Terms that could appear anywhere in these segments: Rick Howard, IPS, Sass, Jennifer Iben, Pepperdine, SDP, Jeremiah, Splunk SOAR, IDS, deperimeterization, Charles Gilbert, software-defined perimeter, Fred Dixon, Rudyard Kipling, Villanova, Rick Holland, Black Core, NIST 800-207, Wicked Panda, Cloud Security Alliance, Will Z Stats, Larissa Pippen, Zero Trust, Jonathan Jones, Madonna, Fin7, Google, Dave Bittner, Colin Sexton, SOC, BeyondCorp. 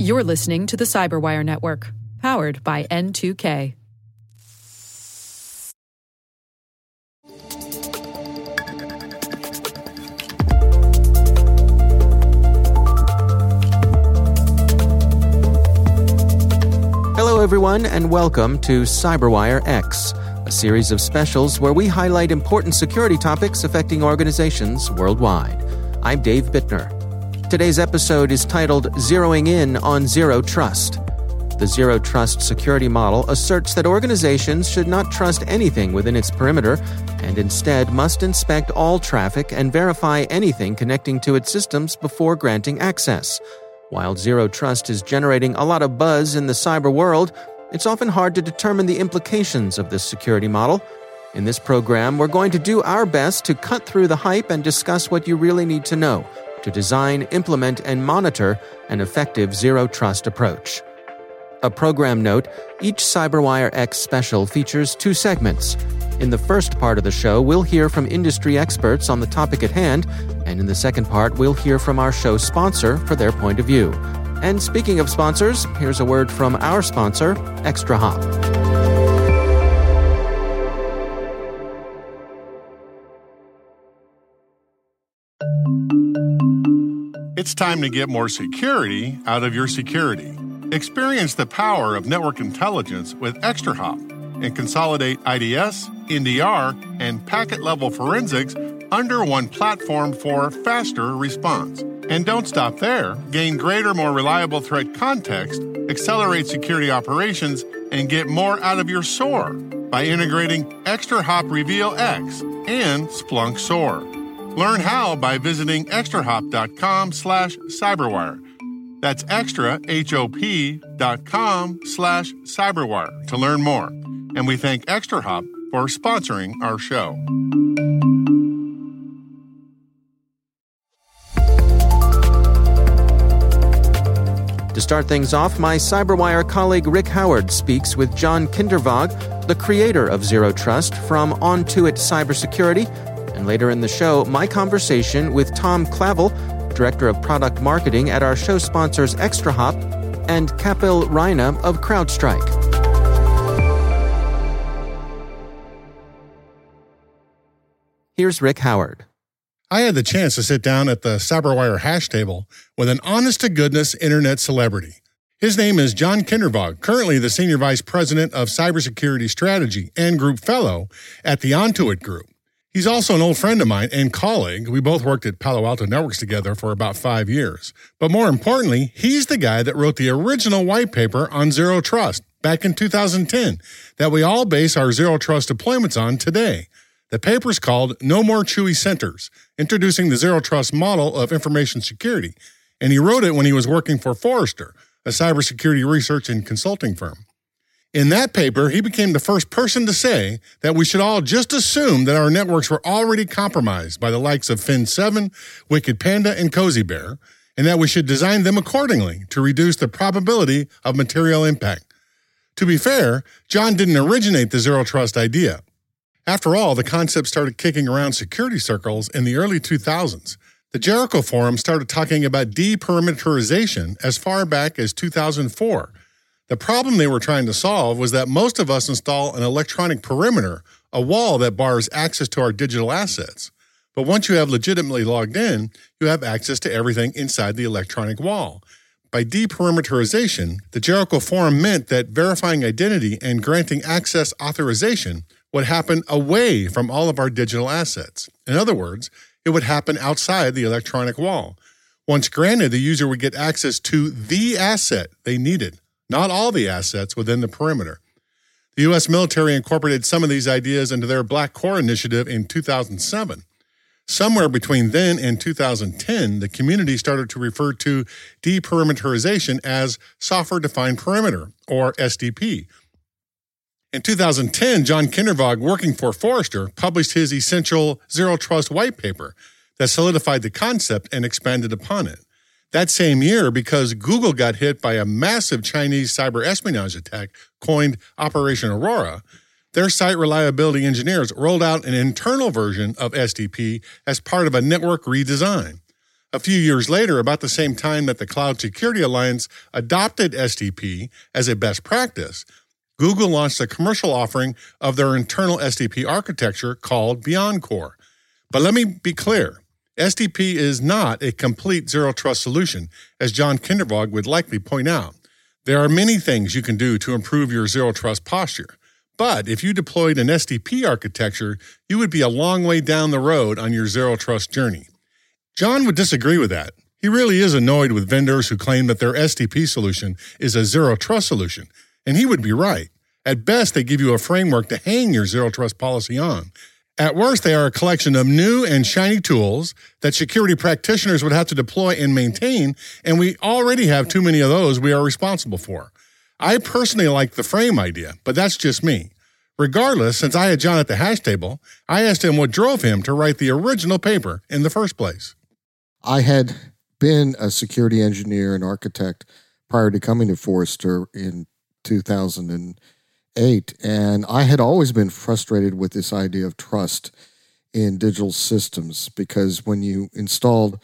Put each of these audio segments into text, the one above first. You're listening to the CyberWire Network, powered by N2K. Hello, everyone, and welcome to CyberWire X, a series of specials where we highlight important security topics affecting organizations worldwide. I'm Dave Bittner. Today's episode is titled Zeroing In on Zero Trust. The Zero Trust security model asserts that organizations should not trust anything within its perimeter and instead must inspect all traffic and verify anything connecting to its systems before granting access. While Zero Trust is generating a lot of buzz in the cyber world, it's often hard to determine the implications of this security model. In this program, we're going to do our best to cut through the hype and discuss what you really need to know to design, implement, and monitor an effective Zero Trust approach. A program note, each CyberWire X special features two segments. In the first part of the show, we'll hear from industry experts on the topic at hand, and in the second part, we'll hear from our show sponsor for their point of view. And speaking of sponsors, here's a word from our sponsor, ExtraHop. It's time to get more security out of your security. Experience the power of network intelligence with ExtraHop and consolidate IDS, NDR, and packet-level forensics under one platform for faster response. And don't stop there. Gain greater, more reliable threat context, accelerate security operations, and get more out of your SOAR by integrating ExtraHop Reveal X and Splunk SOAR. Learn how by visiting extrahop.com/cyberwire. That's extrahop.com/cyberwire to learn more. And we thank ExtraHop for sponsoring our show. To start things off, my CyberWire colleague Rick Howard speaks with John Kindervag, the creator of Zero Trust from ON2IT Cybersecurity. And later in the show, my conversation with Tom Clavel, Director of Product Marketing at our show sponsors ExtraHop, and Kapil Raina of CrowdStrike. Here's Rick Howard. I had the chance to sit down at the CyberWire hash table with an honest-to-goodness internet celebrity. His name is John Kindervag, currently the Senior Vice President of Cybersecurity Strategy and Group Fellow at the On2IT Group. He's also an old friend of mine and colleague. We both worked at Palo Alto Networks together for about 5 years. But more importantly, he's the guy that wrote the original white paper on Zero Trust back in 2010 that we all base our Zero Trust deployments on today. The paper's called No More Chewy Centers, Introducing the Zero Trust Model of Information Security, and he wrote it when he was working for Forrester, a cybersecurity research and consulting firm. In that paper, he became the first person to say that we should all just assume that our networks were already compromised by the likes of Fin7, Wicked Panda, and Cozy Bear, and that we should design them accordingly to reduce the probability of material impact. To be fair, John didn't originate the Zero Trust idea. After all, the concept started kicking around security circles in the early 2000s. The Jericho Forum started talking about deperimeterization as far back as 2004. The problem they were trying to solve was that most of us install an electronic perimeter, a wall that bars access to our digital assets. But once you have legitimately logged in, you have access to everything inside the electronic wall. By deperimeterization, the Jericho Forum meant that verifying identity and granting access authorization would happen away from all of our digital assets. In other words, it would happen outside the electronic wall. Once granted, the user would get access to the asset they needed, not all the assets within the perimeter. The U.S. military incorporated some of these ideas into their Black Core initiative in 2007. Somewhere between then and 2010, the community started to refer to deperimeterization as software-defined perimeter, or SDP. In 2010, John Kindervag, working for Forrester, published his essential Zero Trust white paper that solidified the concept and expanded upon it. That same year, because Google got hit by a massive Chinese cyber espionage attack coined Operation Aurora, their site reliability engineers rolled out an internal version of SDP as part of a network redesign. A few years later, about the same time that the Cloud Security Alliance adopted SDP as a best practice, Google launched a commercial offering of their internal SDP architecture called BeyondCorp. But let me be clear, SDP is not a complete Zero Trust solution, as John Kindervag would likely point out. There are many things you can do to improve your Zero Trust posture. But if you deployed an SDP architecture, you would be a long way down the road on your Zero Trust journey. John would disagree with that. He really is annoyed with vendors who claim that their SDP solution is a Zero Trust solution, and he would be right. At best, they give you a framework to hang your Zero Trust policy on. At worst, they are a collection of new and shiny tools that security practitioners would have to deploy and maintain, and we already have too many of those we are responsible for. I personally like the frame idea, but that's just me. Regardless, since I had John at the hash table, I asked him what drove him to write the original paper in the first place. I had been a security engineer and architect prior to coming to Forrester in 2008, and I had always been frustrated with this idea of trust in digital systems, because when you installed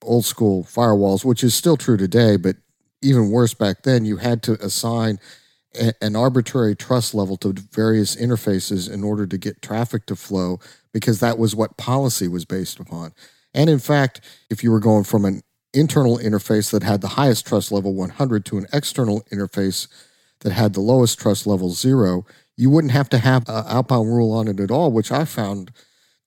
old school firewalls, which is still true today, but even worse back then, you had to assign an arbitrary trust level to various interfaces in order to get traffic to flow, because that was what policy was based upon. And in fact, if you were going from an internal interface that had the highest trust level 100 to an external interface that had the lowest trust level 0, you wouldn't have to have an outbound rule on it at all, which I found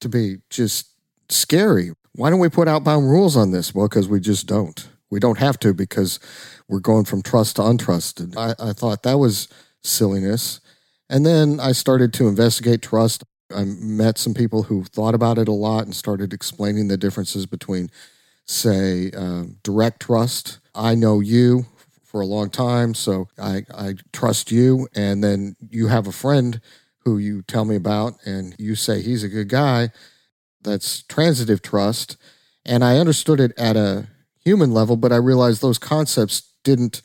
to be just scary. Why don't we put outbound rules on this? Well, because we just don't. We don't have to, because we're going from trust to untrusted. I thought that was silliness. And then I started to investigate trust. I met some people who thought about it a lot and started explaining the differences between, say, direct trust. I know you for a long time, so I trust you. And then you have a friend who you tell me about, and you say he's a good guy. That's transitive trust. And I understood it at a human level, but I realized those concepts didn't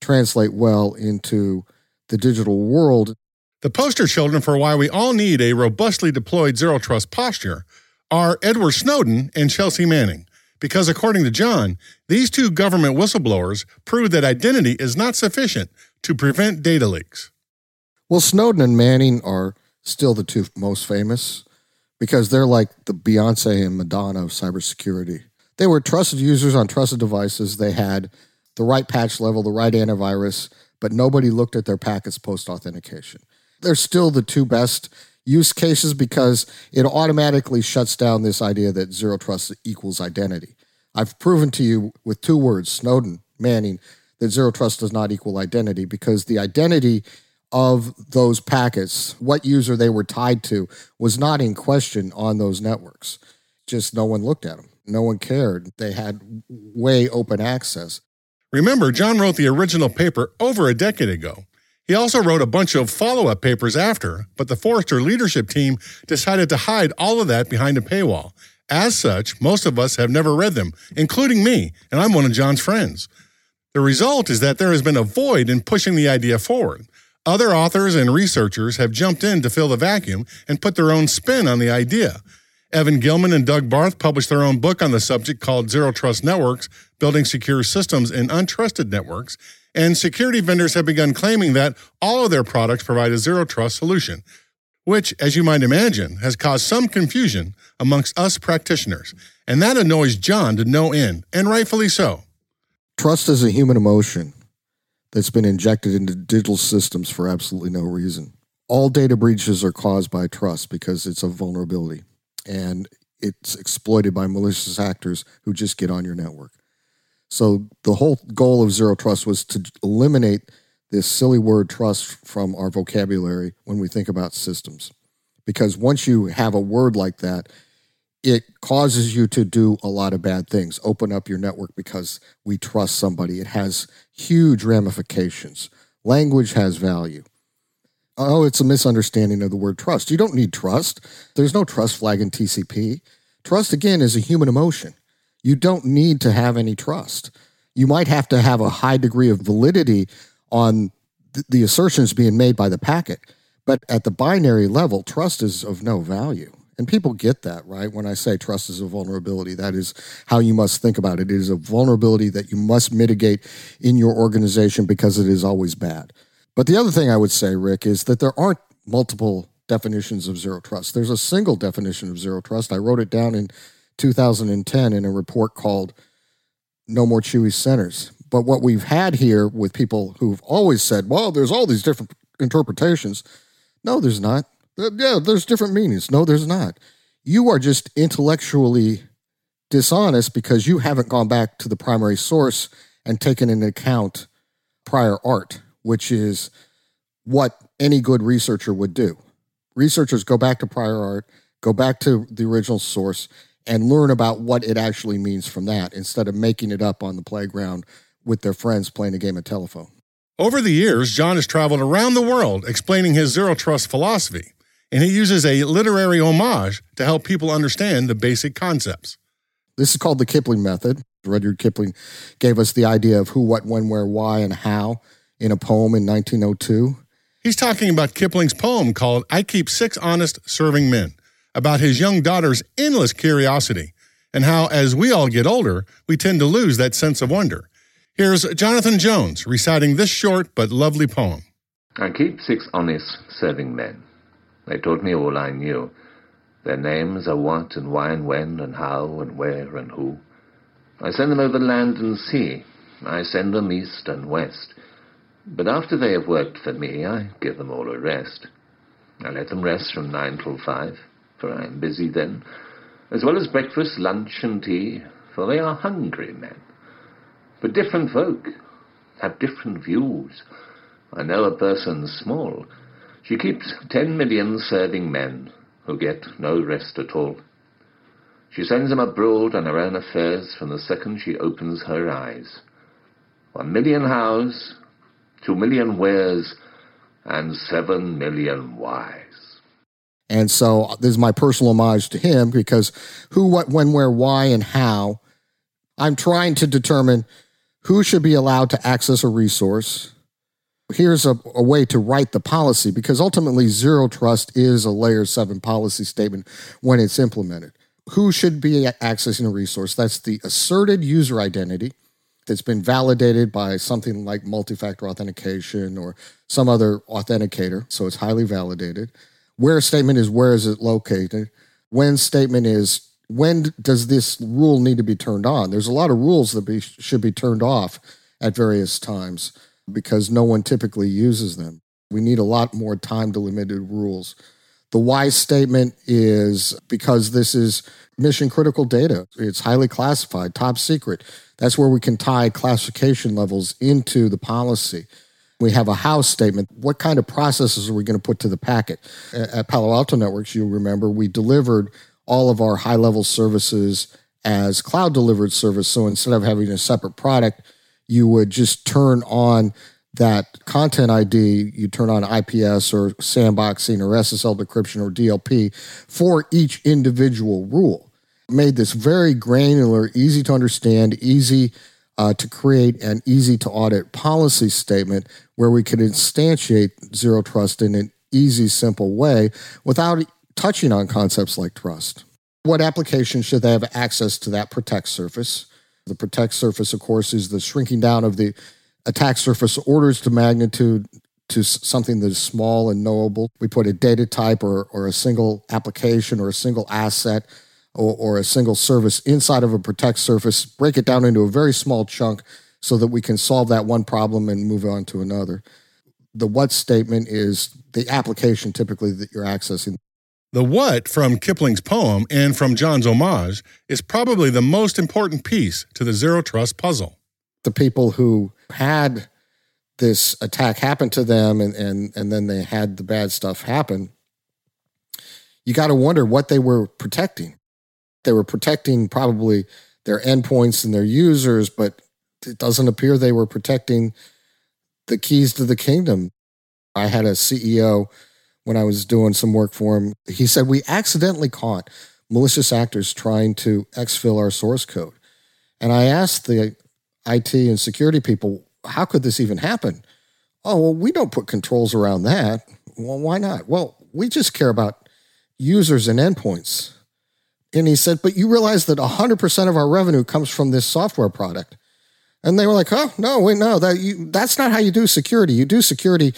translate well into the digital world. The poster children for why we all need a robustly deployed Zero Trust posture are Edward Snowden and Chelsea Manning, because according to John, these two government whistleblowers proved that identity is not sufficient to prevent data leaks. Well, Snowden and Manning are still the two most famous, because they're like the Beyonce and Madonna of cybersecurity. They were trusted users on trusted devices. They had the right patch level, the right antivirus, but nobody looked at their packets post-authentication. They're still the two best use cases, because it automatically shuts down this idea that Zero Trust equals identity. I've proven to you with two words, Snowden, Manning, that Zero Trust does not equal identity, because the identity of those packets, what user they were tied to, was not in question on those networks. Just no one looked at them. No one cared. They had way open access. Remember, John wrote the original paper over a decade ago. He also wrote a bunch of follow-up papers after, but the Forrester leadership team decided to hide all of that behind a paywall. As such, most of us have never read them, including me, and I'm one of John's friends. The result is that there has been a void in pushing the idea forward. Other authors and researchers have jumped in to fill the vacuum and put their own spin on the idea. Evan Gilman and Doug Barth published their own book on the subject called Zero Trust Networks, Building Secure Systems in Untrusted Networks, and security vendors have begun claiming that all of their products provide a Zero Trust solution, which, as you might imagine, has caused some confusion amongst us practitioners. And that annoys John to no end, and rightfully so. Trust is a human emotion that's been injected into digital systems for absolutely no reason. All data breaches are caused by trust, because it's a vulnerability. And it's exploited by malicious actors who just get on your network. So the whole goal of Zero Trust was to eliminate this silly word trust from our vocabulary when we think about systems. Because once you have a word like that, it causes you to do a lot of bad things. Open up your network because we trust somebody. It has huge ramifications. Language has value. Oh, it's a misunderstanding of the word trust. You don't need trust. There's no trust flag in TCP. Trust, again, is a human emotion. You don't need to have any trust. You might have to have a high degree of validity on the assertions being made by the packet, but at the binary level, trust is of no value. And people get that, right? When I say trust is a vulnerability, that is how you must think about it. It is a vulnerability that you must mitigate in your organization because it is always bad. But the other thing I would say, Rick, is that there aren't multiple definitions of zero trust. There's a single definition of zero trust. I wrote it down in 2010 in a report called No More Chewy Centers. But what we've had here with people who've always said, well, there's all these different interpretations. No, there's not. Yeah, there's different meanings. No, there's not. You are just intellectually dishonest because you haven't gone back to the primary source and taken into account prior art, which is what any good researcher would do. Researchers go back to prior art, go back to the original source, and learn about what it actually means from that instead of making it up on the playground with their friends playing a game of telephone. Over the years, John has traveled around the world explaining his zero trust philosophy, and he uses a literary homage to help people understand the basic concepts. This is called the Kipling method. Rudyard Kipling gave us the idea of who, what, when, where, why, and how in a poem in 1902. He's talking about Kipling's poem called I Keep Six Honest Serving Men, about his young daughter's endless curiosity and how, as we all get older, we tend to lose that sense of wonder. Here's Jonathan Jones reciting this short but lovely poem. I keep six honest serving men. They taught me all I knew. Their names are what and why and when and how and where and who. I send them over land and sea. I send them east and west. But after they have worked for me, I give them all a rest. I let them rest from 9 till 5, for I am busy then, as well as breakfast, lunch and tea, for they are hungry men. But different folk have different views. I know a person small. She keeps 10 million serving men who get no rest at all. She sends them abroad on her own affairs from the second she opens her eyes. 1 million hows, 2 million wheres, and 7 million whys. And so this is my personal homage to him because who, what, when, where, why, and how. I'm trying to determine who should be allowed to access a resource. Here's a way to write the policy, because ultimately zero trust is a layer 7 policy statement when it's implemented. Who should be accessing a resource? That's the asserted user identity that's been validated by something like multi-factor authentication or some other authenticator, so it's highly validated. Where statement is where is it located? When statement is when does this rule need to be turned on? There's a lot of rules that should be turned off at various times, because no one typically uses them. We need a lot more time-delimited rules. The why statement is because this is mission-critical data. It's highly classified, top secret. That's where we can tie classification levels into the policy. We have a how statement. What kind of processes are we going to put to the packet? At Palo Alto Networks, you'll remember, we delivered all of our high-level services as cloud-delivered service. So instead of having a separate product, you would just turn on that content ID, you turn on IPS or sandboxing or SSL decryption or DLP for each individual rule. Made this very granular, easy to understand, easy to create, and easy to audit policy statement where we could instantiate zero trust in an easy, simple way without touching on concepts like trust. What application should they have access to that protect surface? The protect surface, of course, is the shrinking down of the attack surface orders to magnitude to something that is small and knowable. We put a data type or a single application or a single asset or a single service inside of a protect surface, break it down into a very small chunk so that we can solve that one problem and move on to another. The what statement is the application typically that you're accessing. The what from Kipling's poem and from John's homage is probably the most important piece to the zero trust puzzle. The people who had this attack happen to them and then they had the bad stuff happen, you got to wonder what they were protecting. They were protecting probably their endpoints and their users, but it doesn't appear they were protecting the keys to the kingdom. I had a CEO when I was doing some work for him. He said, we accidentally caught malicious actors trying to exfil our source code. And I asked the IT and security people, how could this even happen? Oh, well, we don't put controls around that. Well, why not? Well, we just care about users and endpoints. And he said, but you realize that 100% of our revenue comes from this software product. And they were like, oh, no, wait, no, that's not how you do security. You do security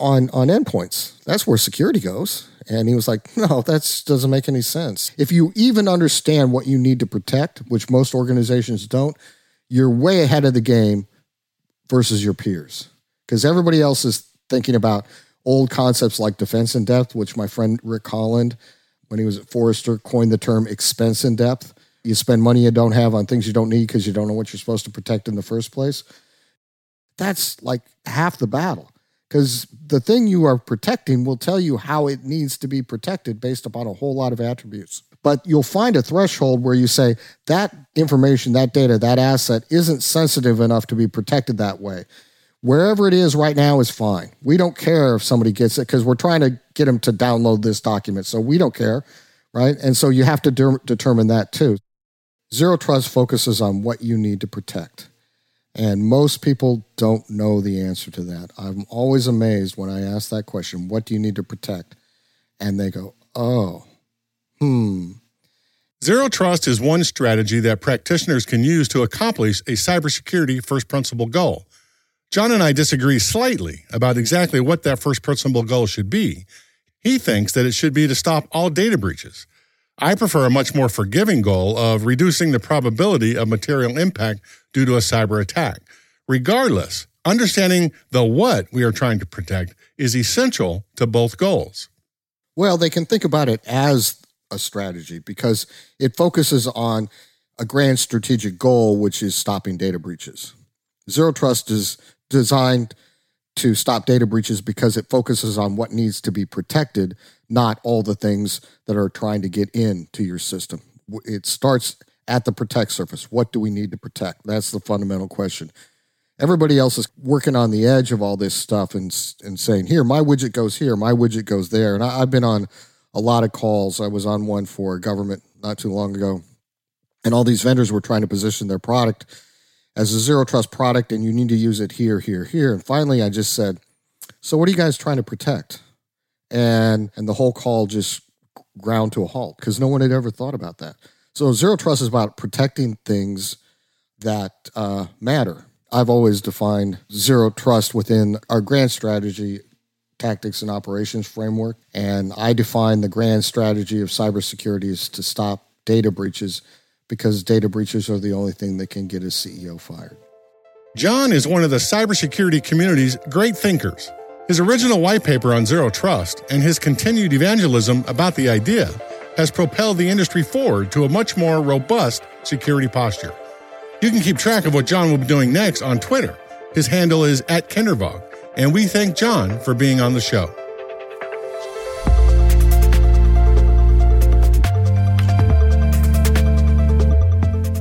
on endpoints. That's where security goes. And he was like, no, that doesn't make any sense. If you even understand what you need to protect, which most organizations don't, you're way ahead of the game versus your peers. Because everybody else is thinking about old concepts like defense in depth, which my friend Rick Holland, when he was at Forrester, coined the term expense in depth. You spend money you don't have on things you don't need because you don't know what you're supposed to protect in the first place. That's like half the battle, because the thing you are protecting will tell you how it needs to be protected based upon a whole lot of attributes. But you'll find a threshold where you say that information, that data, that asset isn't sensitive enough to be protected that way. Wherever it is right now is fine. We don't care if somebody gets it because we're trying to get them to download this document. So we don't care, right? And so you have to determine that too. Zero Trust focuses on what you need to protect. And most people don't know the answer to that. I'm always amazed when I ask that question, what do you need to protect? And they go, Zero Trust is one strategy that practitioners can use to accomplish a cybersecurity first principle goal. John and I disagree slightly about exactly what that first principle goal should be. He thinks that it should be to stop all data breaches. I prefer a much more forgiving goal of reducing the probability of material impact due to a cyber attack. Regardless, understanding the what we are trying to protect is essential to both goals. Well, they can think about it as a strategy because it focuses on a grand strategic goal, which is stopping data breaches. Zero Trust is designed to stop data breaches because it focuses on what needs to be protected, not all the things that are trying to get into your system. It starts at the protect surface. What do we need to protect? That's the fundamental question. Everybody else is working on the edge of all this stuff and saying, here, my widget goes here, my widget goes there. And I've been on a lot of calls. I was on one for government not too long ago, and all these vendors were trying to position their product as a Zero Trust product, and you need to use it here, here, here. And finally, I just said, so what are you guys trying to protect? And the whole call just ground to a halt because no one had ever thought about that. So Zero Trust is about protecting things that matter. I've always defined Zero Trust within our grand strategy, tactics, and operations framework. And I define the grand strategy of cybersecurity is to stop data breaches, because data breaches are the only thing that can get a CEO fired. John is one of the cybersecurity community's great thinkers. His original white paper on Zero Trust and his continued evangelism about the idea has propelled the industry forward to a much more robust security posture. You can keep track of what John will be doing next on Twitter. His handle is @Kindervag, and we thank John for being on the show.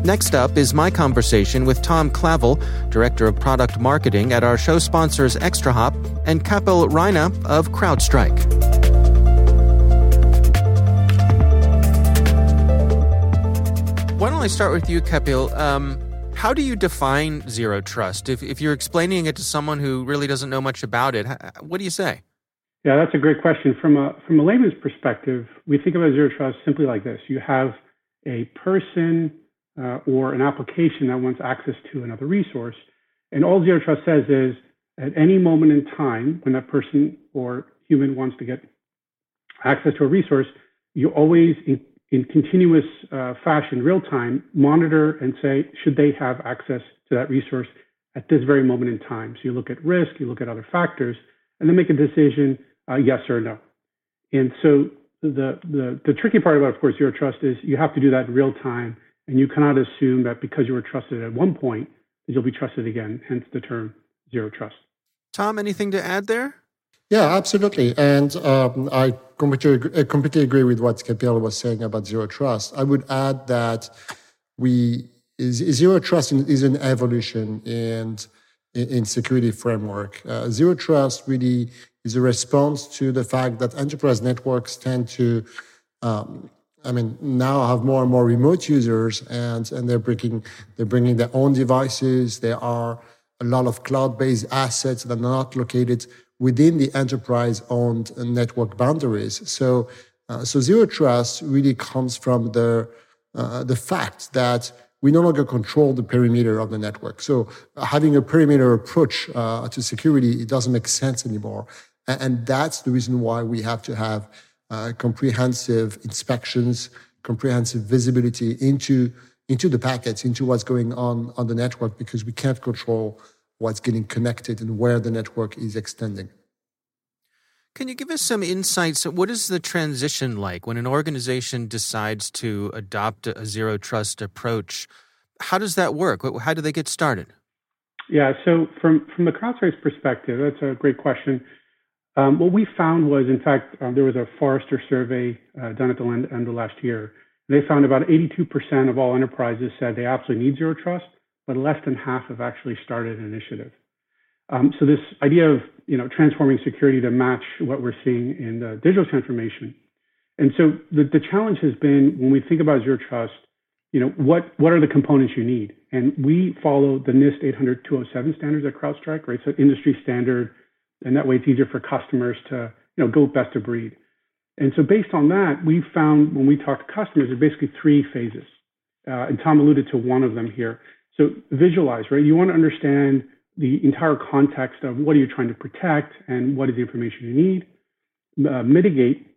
Next up is my conversation with Tom Clavel, Director of Product Marketing at our show sponsors ExtraHop, and Kapil Raina of CrowdStrike. Why don't I start with you, Kapil? How do you define Zero Trust? If you're explaining it to someone who really doesn't know much about it, what do you say? Yeah, that's a great question. From a layman's perspective, we think about Zero Trust simply like this. You have a person or an application that wants access to another resource. And all Zero Trust says is, at any moment in time, when that person or human wants to get access to a resource, you always, in continuous fashion, real time, monitor and say, should they have access to that resource at this very moment in time? So you look at risk, you look at other factors, and then make a decision, yes or no. And so the tricky part about, of course, Zero Trust is you have to do that in real time. And you cannot assume that because you were trusted at one point, you'll be trusted again, hence the term Zero Trust. Tom, anything to add there? Yeah, absolutely. And I completely agree with what Kapil was saying about Zero Trust. I would add that Zero Trust is an evolution in security framework. Zero Trust really is a response to the fact that enterprise networks tend to now I have more and more remote users, and they're bringing their own devices. There are a lot of cloud-based assets that are not located within the enterprise-owned network boundaries. So So Zero Trust really comes from the fact that we no longer control the perimeter of the network. So having a perimeter approach to security, it doesn't make sense anymore. And that's the reason why we have to have comprehensive inspections, comprehensive visibility into the packets, into what's going on the network, because we can't control what's getting connected and where the network is extending. Can you give us some insights? What is the transition like when an organization decides to adopt a Zero Trust approach? How does that work? How do they get started? Yeah, so from the CrowdStrike's perspective, that's a great question. What we found was, in fact, there was a Forrester survey done at the end of last year. They found about 82% of all enterprises said they absolutely need Zero Trust, but less than half have actually started an initiative. So this idea of, transforming security to match what we're seeing in the digital transformation. And so the challenge has been, when we think about Zero Trust, what are the components you need? And we follow the NIST 800-207 standards at CrowdStrike, right? So industry standard, and that way it's easier for customers to, go best of breed. And so based on that, we found when we talk to customers, there's basically three phases. And Tom alluded to one of them here. So visualize, right? You want to understand the entire context of what are you trying to protect and what is the information you need. Mitigate,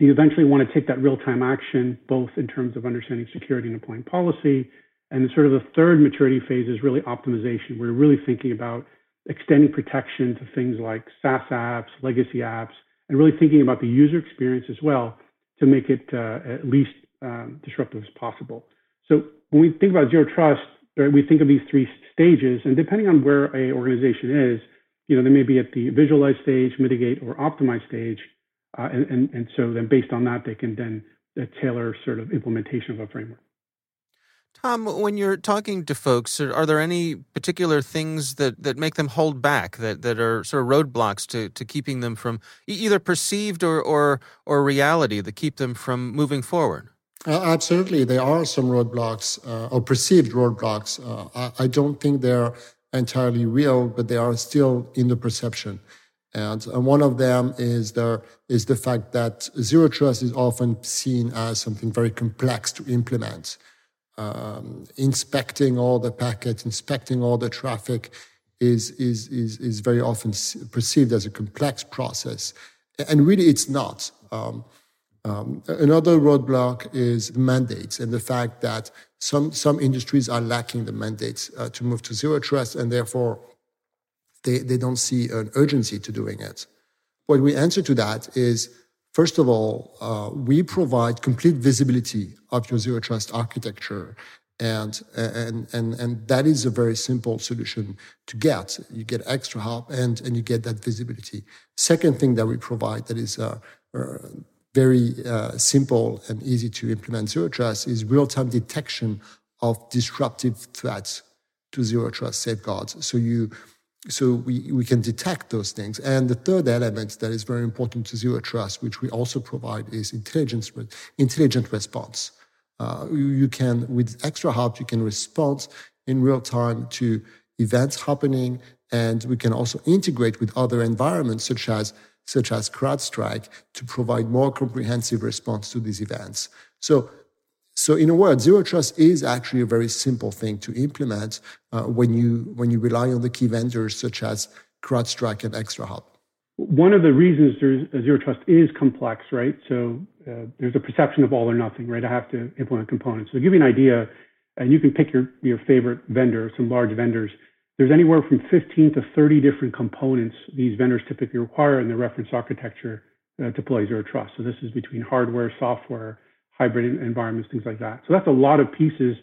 you eventually want to take that real-time action, both in terms of understanding security and applying policy. And sort of the third maturity phase is really optimization. We're really thinking about extending protection to things like SaaS apps, legacy apps, and really thinking about the user experience as well to make it at least disruptive as possible. So when we think about Zero Trust, we think of these three stages, and depending on where an organization is, they may be at the visualize stage, mitigate, or optimize stage, and so then based on that, they can then tailor sort of implementation of a framework. Tom, when you're talking to folks, are there any particular things that make them hold back, that are sort of roadblocks to keeping them from either perceived or reality that keep them from moving forward? Absolutely. There are some roadblocks or perceived roadblocks. I don't think they're entirely real, but they are still in the perception. And one of them is the fact that Zero Trust is often seen as something very complex to implement. Inspecting all the packets, inspecting all the traffic is very often perceived as a complex process. And really, it's not. Another roadblock is mandates and the fact that some industries are lacking the mandates to move to Zero Trust, and therefore they don't see an urgency to doing it. What we answer to that is, first of all, we provide complete visibility of your Zero Trust architecture, and that is a very simple solution to get. You get ExtraHop and you get that visibility. Second thing that we provide that is very simple and easy to implement Zero Trust is real-time detection of disruptive threats to Zero Trust safeguards. So we can detect those things. And the third element that is very important to Zero Trust, which we also provide, is intelligent response. You can, with ExtraHop, you can respond in real time to events happening, and we can also integrate with other environments such as CrowdStrike to provide more comprehensive response to these events. So in a word, Zero Trust is actually a very simple thing to implement when you rely on the key vendors such as CrowdStrike and ExtraHop. One of the reasons Zero Trust is complex, right? So there's a perception of all or nothing, right? I have to implement components. So to give you an idea, and you can pick your favorite vendor, some large vendors, there's anywhere from 15 to 30 different components these vendors typically require in their reference architecture to deploy Zero Trust. So this is between hardware, software, hybrid environments, things like that. So that's a lot of pieces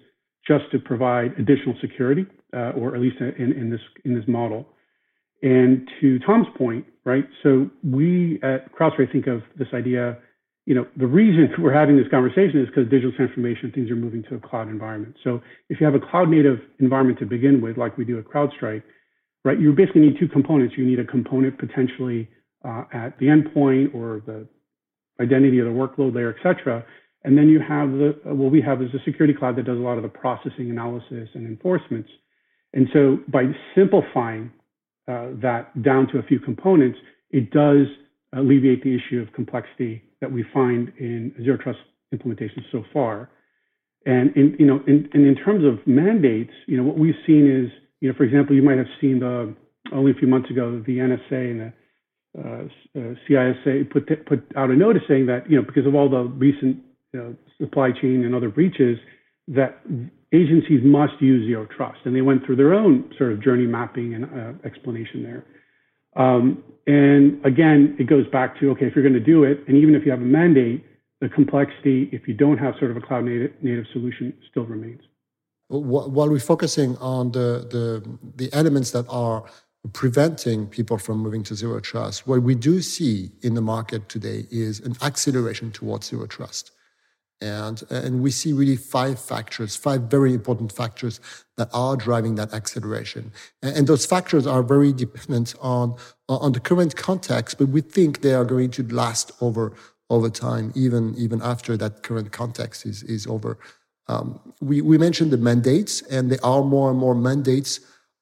just to provide additional security, or at least in this model. And to Tom's point, right? So we at CrowdStrike think of this idea, the reason we're having this conversation is because digital transformation, things are moving to a cloud environment. So if you have a cloud native environment to begin with, like we do at CrowdStrike, right, you basically need two components. You need a component potentially at the endpoint or the identity of the workload layer, et cetera. And then you have what we have is a security cloud that does a lot of the processing, analysis, and enforcements. And so by simplifying that down to a few components, it does alleviate the issue of complexity that we find in Zero Trust implementations so far. And in terms of mandates, what we've seen is, for example, you might have seen only a few months ago the NSA and the CISA put out a notice saying that because of all the recent supply chain and other breaches, that agencies must use Zero Trust, and they went through their own sort of journey mapping and explanation there. And again, it goes back to, okay, if you're going to do it, and even if you have a mandate, the complexity, if you don't have sort of a cloud native solution, still remains. While we're focusing on the elements that are preventing people from moving to Zero Trust, what we do see in the market today is an acceleration towards Zero Trust. And we see really five very important factors that are driving that acceleration. And those factors are very dependent on the current context, but we think they are going to last over time, even after that current context is over. We mentioned the mandates, and there are more and more mandates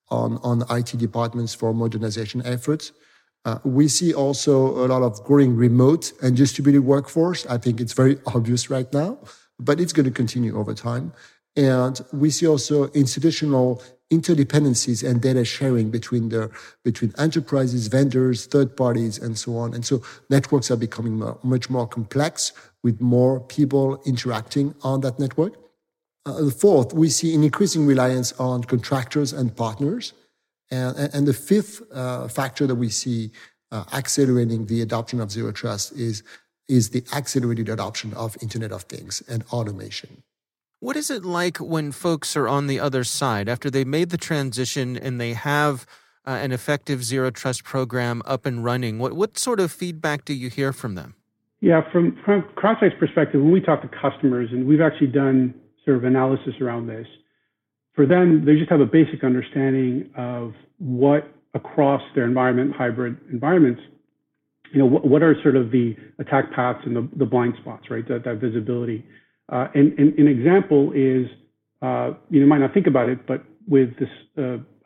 on IT departments for modernization efforts. We see also a lot of growing remote and distributed workforce. I think it's very obvious right now, but it's going to continue over time. And we see also institutional interdependencies and data sharing between enterprises, vendors, third parties, and so on. And so networks are becoming much more complex with more people interacting on that network. The fourth, we see an increasing reliance on contractors and partners. And the fifth factor that we see accelerating the adoption of Zero Trust is the accelerated adoption of Internet of Things and automation. What is it like when folks are on the other side after they made the transition and they have an effective Zero Trust program up and running? What sort of feedback do you hear from them? Yeah, from CrowdStrike's perspective, when we talk to customers, and we've actually done sort of analysis around this, for them, they just have a basic understanding of what across their environment, hybrid environments, what are sort of the attack paths and the blind spots, right? That visibility. And an example is, you might not think about it, but with this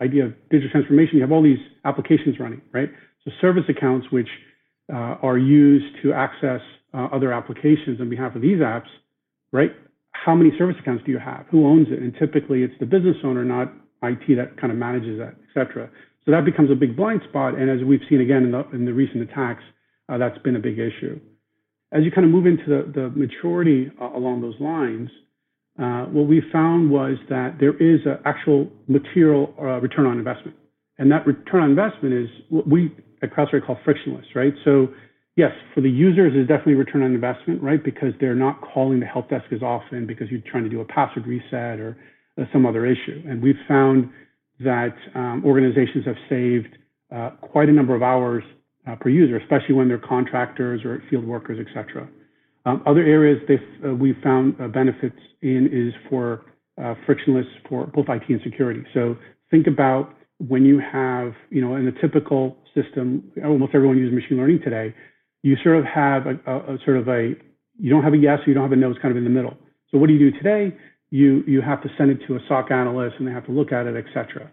idea of digital transformation, you have all these applications running, right? So service accounts, which are used to access other applications on behalf of these apps, right? How many service accounts do you have? Who owns it? And typically it's the business owner, not IT, that kind of manages that, et cetera. So that becomes a big blind spot. And as we've seen again in the recent attacks, that's been a big issue. As you kind of move into the maturity along those lines, what we found was that there is an actual material return on investment. And that return on investment is what we at CrowdStrike call frictionless, right? So yes, for the users, there's definitely return on investment, right? Because they're not calling the help desk as often because you're trying to do a password reset or some other issue. And we've found that organizations have saved quite a number of hours per user, especially when they're contractors or field workers, et cetera. Other areas we've found benefits in is for frictionless for both IT and security. So think about when you have, in a typical system, almost everyone uses machine learning today. You sort of have a you don't have a yes, or you don't have a no, it's kind of in the middle. So what do you do today? You have to send it to a SOC analyst and they have to look at it, et cetera.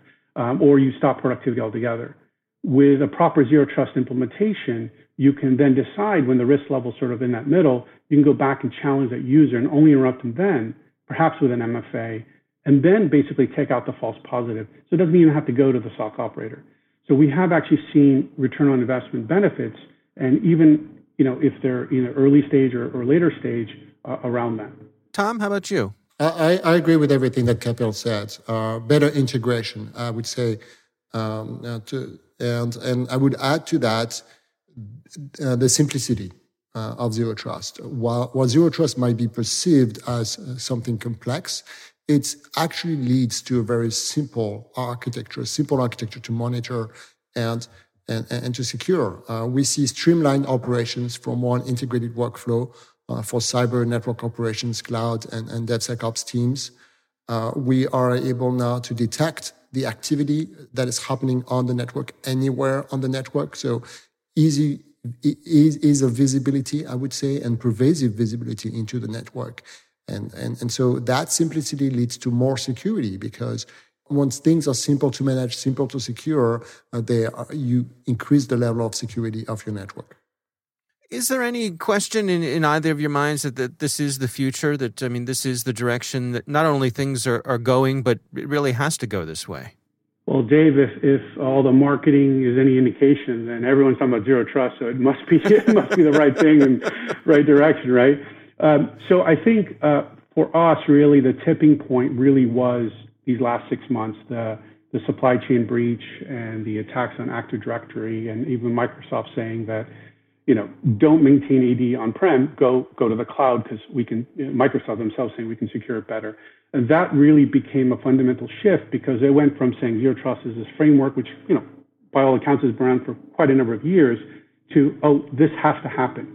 Or you stop productivity altogether. With a proper Zero Trust implementation, you can then decide when the risk level is sort of in that middle, you can go back and challenge that user and only interrupt them then, perhaps with an MFA, and then basically take out the false positive. So it doesn't even have to go to the SOC operator. So we have actually seen return on investment benefits. And even, if they're in an early stage or later stage around that. Tom, how about you? I agree with everything that Kapil said. Better integration, I would say. And I would add to that the simplicity of Zero Trust. While Zero Trust might be perceived as something complex, it actually leads to a very simple architecture to monitor and to secure. We see streamlined operations from one integrated workflow for cyber network operations, cloud, and DevSecOps teams. We are able now to detect the activity that is happening on the network, anywhere on the network. So easy is a visibility, I would say, and pervasive visibility into the network. And so that simplicity leads to more security because once things are simple to manage, simple to secure, you increase the level of security of your network. Is there any question in either of your minds that this is the future, this is the direction that not only things are going, but it really has to go this way? Well, Dave, if all the marketing is any indication, then everyone's talking about zero trust, so it must be the right thing and right direction, right? So I think for us, really, the tipping point really was these last 6 months, the supply chain breach and the attacks on Active Directory, and even Microsoft saying that, don't maintain AD on-prem, go to the cloud, because we can, Microsoft themselves saying we can secure it better. And that really became a fundamental shift, because they went from saying zero trust is this framework, which, by all accounts has been around for quite a number of years, to, oh, this has to happen.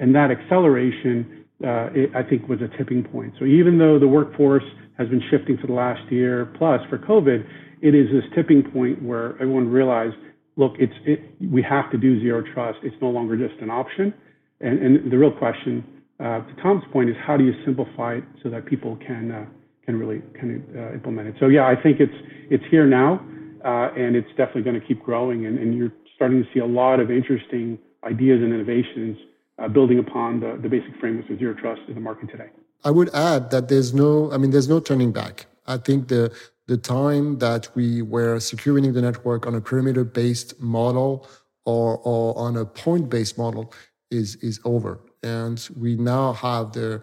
And that acceleration, I think, was a tipping point. So even though the workforce has been shifting for the last year plus for COVID, it is this tipping point where everyone realized, look, we have to do zero trust. It's no longer just an option. And the real question, to Tom's point, is how do you simplify it so that people can really implement it. So yeah, I think it's here now, and it's definitely going to keep growing. And you're starting to see a lot of interesting ideas and innovations building upon the basic frameworks of zero trust in the market today. I would add that there's no turning back. I think the time that we were securing the network on a perimeter-based model or on a point-based model is over, and we now have the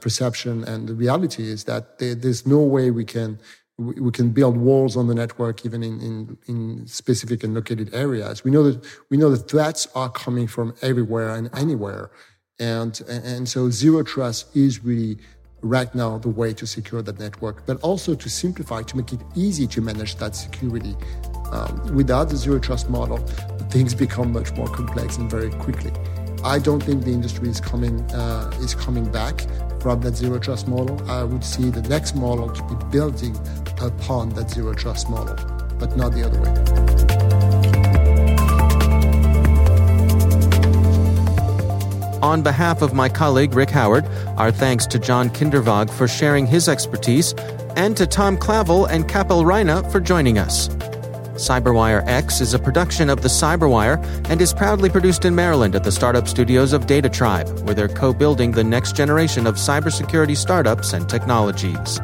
perception, and the reality is that there's no way we can build walls on the network, even in specific and located areas. We know the threats are coming from everywhere and anywhere, and so zero trust is really right now the way to secure that network, but also to simplify, to make it easy to manage that security. Without the zero trust model, things become much more complex and very quickly. I don't think the industry is coming back from that zero trust model. I would see the next model to be building upon that zero trust model, but not the other way. On behalf of my colleague Rick Howard, our thanks to John Kindervag for sharing his expertise, and to Tom Clavel and Kapil Raina for joining us. CyberWire X is a production of The CyberWire and is proudly produced in Maryland at the startup studios of Data Tribe, where they're co-building the next generation of cybersecurity startups and technologies.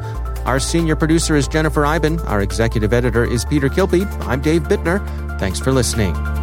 Our senior producer is Jennifer Iben. Our executive editor is Peter Kilpie. I'm Dave Bittner. Thanks for listening.